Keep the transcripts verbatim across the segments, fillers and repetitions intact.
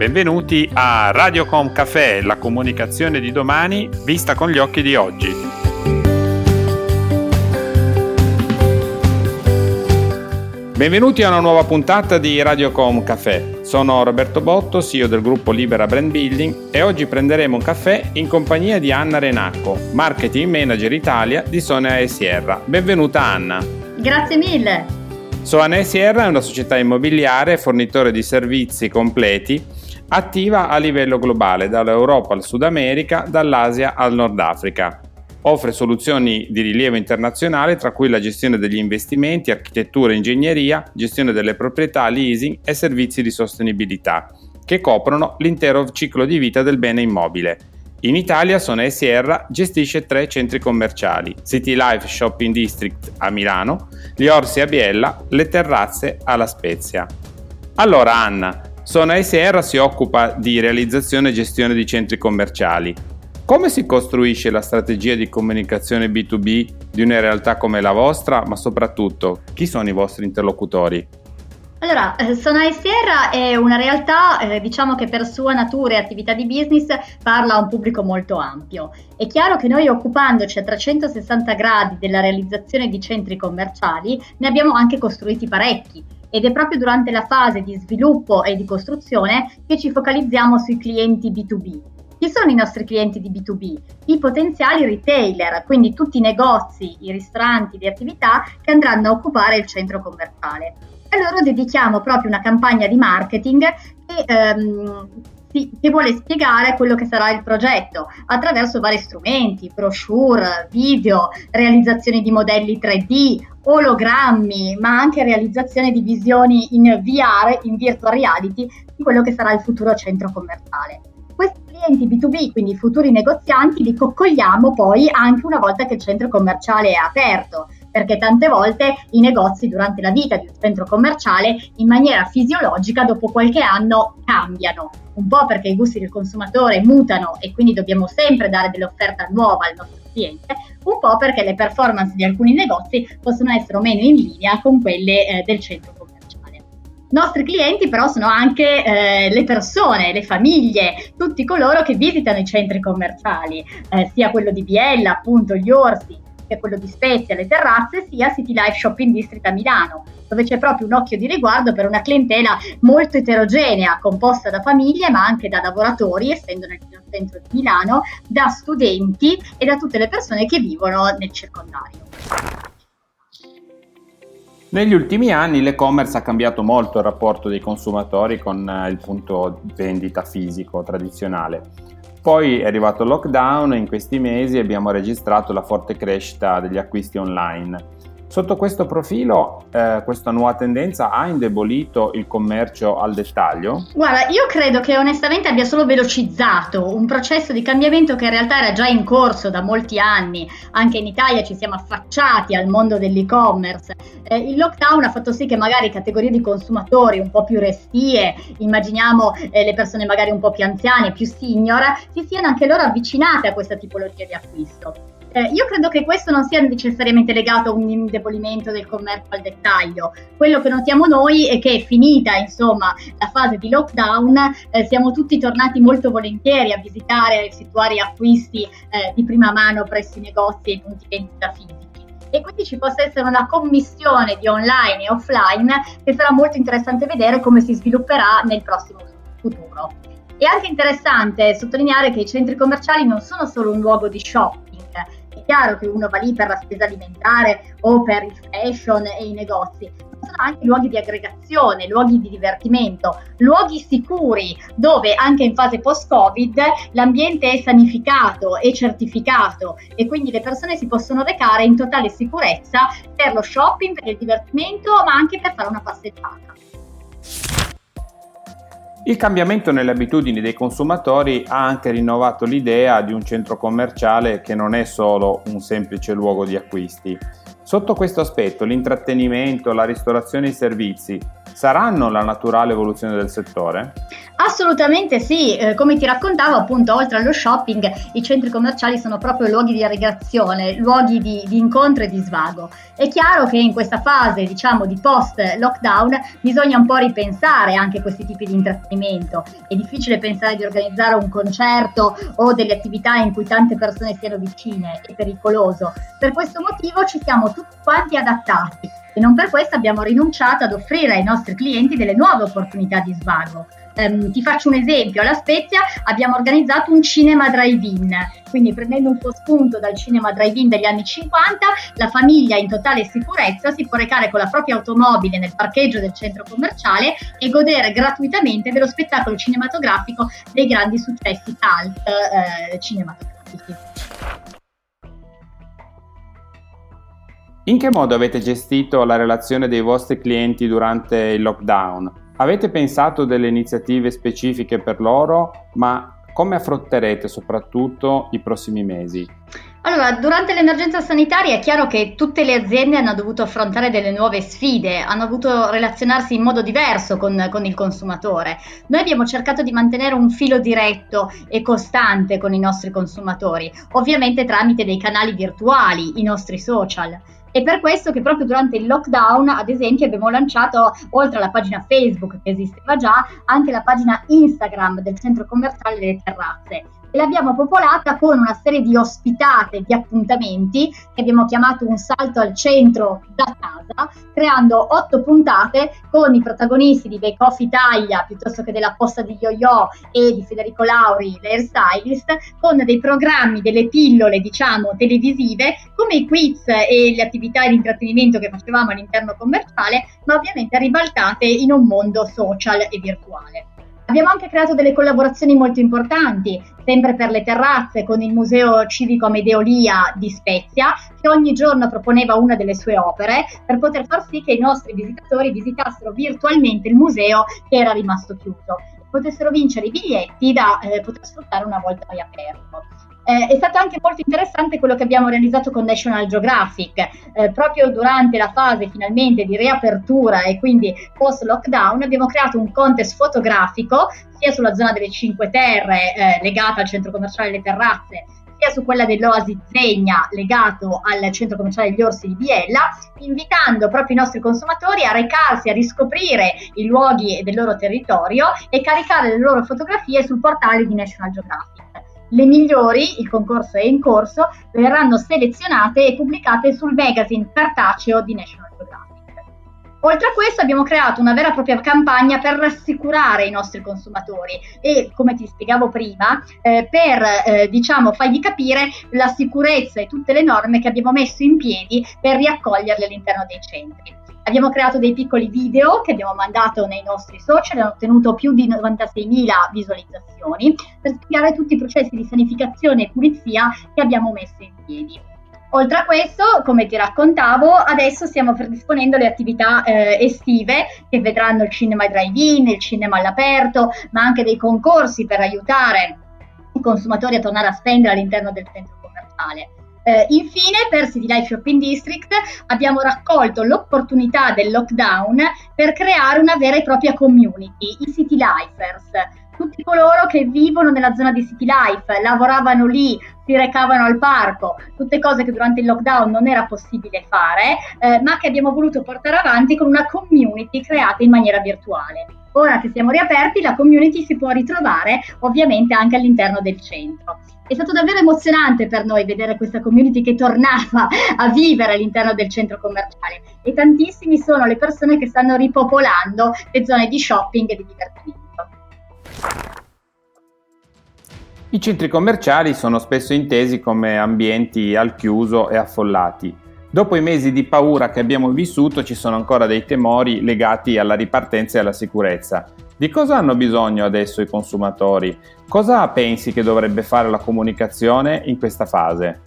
Benvenuti a Radiocom Café, la comunicazione di domani vista con gli occhi di oggi. Benvenuti a una nuova puntata di Radiocom Café. Sono Roberto Botto, C E O del gruppo Libera Brand Building, e oggi prenderemo un caffè in compagnia di Anna Renacco, Marketing Manager Italia di Sonae Sierra. Benvenuta Anna. Grazie mille. Sonae Sierra è una società immobiliare fornitore di servizi completi attiva a livello globale, dall'Europa al Sud America, dall'Asia al Nord Africa. Offre soluzioni di rilievo internazionale, tra cui la gestione degli investimenti, architettura e ingegneria, gestione delle proprietà, leasing e servizi di sostenibilità, che coprono l'intero ciclo di vita del bene immobile. In Italia Sonae Sierra gestisce tre centri commerciali: City Life Shopping District a Milano, gli Orsi a Biella, le Terrazze a La Spezia. Allora Anna, Sonae Sierra si occupa di realizzazione e gestione di centri commerciali. Come si costruisce la strategia di comunicazione B due B di una realtà come la vostra, ma soprattutto chi sono i vostri interlocutori? Allora, Sonae Sierra è una realtà, eh, diciamo che per sua natura e attività di business parla a un pubblico molto ampio. È chiaro che noi, occupandoci a trecentosessanta gradi della realizzazione di centri commerciali, ne abbiamo anche costruiti parecchi, ed è proprio durante la fase di sviluppo e di costruzione che ci focalizziamo sui clienti B due B. Chi sono i nostri clienti di B due B? I potenziali retailer, quindi tutti i negozi, i ristoranti, le attività che andranno a occupare il centro commerciale. E loro dedichiamo proprio una campagna di marketing che, ehm, che vuole spiegare quello che sarà il progetto attraverso vari strumenti, brochure, video, realizzazione di modelli tre D, ologrammi, ma anche realizzazione di visioni in V R, in virtual reality, di quello che sarà il futuro centro commerciale. Questi clienti B due B, quindi i futuri negozianti, li coccoliamo poi anche una volta che il centro commerciale è aperto, perché tante volte i negozi durante la vita di un centro commerciale, in maniera fisiologica, dopo qualche anno cambiano, un po' perché i gusti del consumatore mutano e quindi dobbiamo sempre dare dell'offerta nuova al nostro cliente, un po' perché le performance di alcuni negozi possono essere meno in linea con quelle eh, del centro commerciale. Nostri clienti però sono anche eh, le persone, le famiglie, tutti coloro che visitano i centri commerciali, eh, sia quello di Biella, appunto gli Orsi, che è quello di Spezia, le Terrazze, sia City Life Shopping District a Milano, dove c'è proprio un occhio di riguardo per una clientela molto eterogenea, composta da famiglie ma anche da lavoratori, essendo nel centro di Milano, da studenti e da tutte le persone che vivono nel circondario. Negli ultimi anni l'e-commerce ha cambiato molto il rapporto dei consumatori con il punto vendita fisico tradizionale. Poi è arrivato il lockdown e in questi mesi abbiamo registrato la forte crescita degli acquisti online. Sotto questo profilo, eh, questa nuova tendenza ha indebolito il commercio al dettaglio? Guarda, io credo che onestamente abbia solo velocizzato un processo di cambiamento che in realtà era già in corso da molti anni. Anche in Italia ci siamo affacciati al mondo dell'e-commerce. Eh, il lockdown ha fatto sì che magari categorie di consumatori un po' più restie, immaginiamo eh, le persone magari un po' più anziane, più senior, si siano anche loro avvicinate a questa tipologia di acquisto. Eh, io credo che questo non sia necessariamente legato a un indebolimento del commercio al dettaglio. Quello che notiamo noi è che è finita, insomma, la fase di lockdown, eh, siamo tutti tornati molto volentieri a visitare e effettuare acquisti eh, di prima mano presso i negozi e i punti vendita fisici. E quindi ci possa essere una commissione di online e offline che sarà molto interessante vedere come si svilupperà nel prossimo futuro. È anche interessante sottolineare che i centri commerciali non sono solo un luogo di shopping. È chiaro che uno va lì per la spesa alimentare o per il fashion e i negozi, ma sono anche luoghi di aggregazione, luoghi di divertimento, luoghi sicuri dove anche in fase post-Covid l'ambiente è sanificato e certificato e quindi le persone si possono recare in totale sicurezza per lo shopping, per il divertimento, ma anche per fare una passeggiata. Il cambiamento nelle abitudini dei consumatori ha anche rinnovato l'idea di un centro commerciale che non è solo un semplice luogo di acquisti. Sotto questo aspetto, l'intrattenimento, la ristorazione e i servizi saranno la naturale evoluzione del settore? Assolutamente sì, eh, come ti raccontavo appunto oltre allo shopping i centri commerciali sono proprio luoghi di aggregazione, luoghi di, di incontro e di svago. È chiaro che in questa fase diciamo di post lockdown bisogna un po' ripensare anche questi tipi di intrattenimento. È difficile pensare di organizzare un concerto o delle attività in cui tante persone siano vicine, è pericoloso. Per questo motivo ci siamo tutti quanti adattati e non per questo abbiamo rinunciato ad offrire ai nostri clienti delle nuove opportunità di svago. Um, ti faccio un esempio, alla Spezia abbiamo organizzato un cinema drive-in, quindi prendendo un po' spunto dal cinema drive-in degli anni cinquanta, la famiglia in totale sicurezza si può recare con la propria automobile nel parcheggio del centro commerciale e godere gratuitamente dello spettacolo cinematografico dei grandi successi cult eh, cinematografici. In che modo avete gestito la relazione dei vostri clienti durante il lockdown? Avete pensato delle iniziative specifiche per loro, ma come affronterete soprattutto i prossimi mesi? Allora, durante l'emergenza sanitaria è chiaro che tutte le aziende hanno dovuto affrontare delle nuove sfide, hanno dovuto relazionarsi in modo diverso con, con il consumatore. Noi abbiamo cercato di mantenere un filo diretto e costante con i nostri consumatori, ovviamente tramite dei canali virtuali, i nostri social. È per questo che proprio durante il lockdown, ad esempio, abbiamo lanciato, oltre alla pagina Facebook che esisteva già, anche la pagina Instagram del centro commerciale Le Terrazze. E l'abbiamo popolata con una serie di ospitate, di appuntamenti, che abbiamo chiamato un salto al centro da casa, creando otto puntate con i protagonisti di Bake Off Italia, piuttosto che della posta di YoYo e di Federico Lauri, l'hairstylist, con dei programmi, delle pillole, diciamo, televisive, come i quiz e le attività di intrattenimento che facevamo all'interno commerciale, ma ovviamente ribaltate in un mondo social e virtuale. Abbiamo anche creato delle collaborazioni molto importanti, sempre per le terrazze, con il Museo Civico Amedeolia di Spezia, che ogni giorno proponeva una delle sue opere per poter far sì che i nostri visitatori visitassero virtualmente il museo che era rimasto chiuso e potessero vincere i biglietti da eh, poter sfruttare una volta riaperto. Eh, è stato anche molto interessante quello che abbiamo realizzato con National Geographic, eh, proprio durante la fase finalmente di riapertura e quindi post lockdown abbiamo creato un contest fotografico sia sulla zona delle Cinque Terre eh, legata al centro commerciale Le Terrazze, sia su quella dell'Oasi Zegna legato al centro commerciale Gli Orsi di Biella, invitando proprio i nostri consumatori a recarsi, a riscoprire i luoghi del loro territorio e caricare le loro fotografie sul portale di National Geographic. Le migliori, il concorso è in corso, verranno selezionate e pubblicate sul magazine cartaceo di National Geographic. Oltre a questo abbiamo creato una vera e propria campagna per rassicurare i nostri consumatori e, come ti spiegavo prima, eh, per eh, diciamo fargli capire la sicurezza e tutte le norme che abbiamo messo in piedi per riaccoglierli all'interno dei centri. Abbiamo creato dei piccoli video che abbiamo mandato nei nostri social e hanno ottenuto più di novantaseimila visualizzazioni per spiegare tutti i processi di sanificazione e pulizia che abbiamo messo in piedi. Oltre a questo, come ti raccontavo, adesso stiamo predisponendo le attività eh, estive che vedranno il cinema drive-in, il cinema all'aperto, ma anche dei concorsi per aiutare i consumatori a tornare a spendere all'interno del centro commerciale. Eh, infine, per City Life Shopping District abbiamo raccolto l'opportunità del lockdown per creare una vera e propria community, i City Lifers. Tutti coloro che vivono nella zona di City Life, lavoravano lì, si recavano al parco, tutte cose che durante il lockdown non era possibile fare, eh, ma che abbiamo voluto portare avanti con una community creata in maniera virtuale. Ora che siamo riaperti, la community si può ritrovare ovviamente anche all'interno del centro. È stato davvero emozionante per noi vedere questa community che tornava a vivere all'interno del centro commerciale e tantissimi sono le persone che stanno ripopolando le zone di shopping e di divertimento. I centri commerciali sono spesso intesi come ambienti al chiuso e affollati. Dopo i mesi di paura che abbiamo vissuto, ci sono ancora dei temori legati alla ripartenza e alla sicurezza. Di cosa hanno bisogno adesso i consumatori? Cosa pensi che dovrebbe fare la comunicazione in questa fase?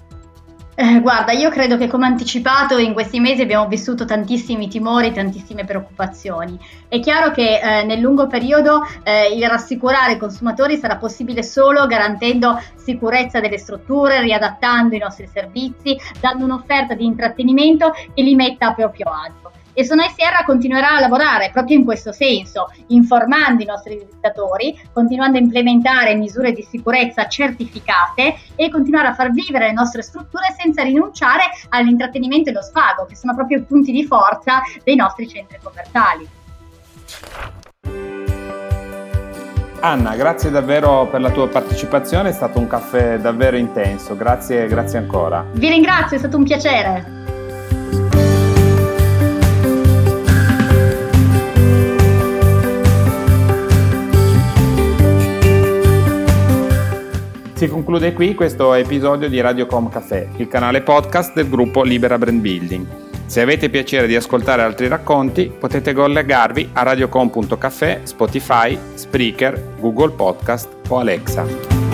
Eh, guarda, io credo che come anticipato in questi mesi abbiamo vissuto tantissimi timori, tantissime preoccupazioni. È chiaro che eh, nel lungo periodo eh, il rassicurare i consumatori sarà possibile solo garantendo sicurezza delle strutture, riadattando i nostri servizi, dando un'offerta di intrattenimento che li metta a proprio agio. e Sonae Sierra continuerà a lavorare proprio in questo senso, informando i nostri visitatori, continuando a implementare misure di sicurezza certificate e continuare a far vivere le nostre strutture senza rinunciare all'intrattenimento e lo svago, che sono proprio i punti di forza dei nostri centri commerciali. Anna, grazie davvero per la tua partecipazione, è stato un caffè davvero intenso, grazie, grazie ancora. Vi ringrazio, è stato un piacere. Si conclude qui questo episodio di Radiocom Café, il canale podcast del gruppo Libera Brand Building. Se avete piacere di ascoltare altri racconti, potete collegarvi a radiocom punto caffè, Spotify, Spreaker, Google Podcast o Alexa.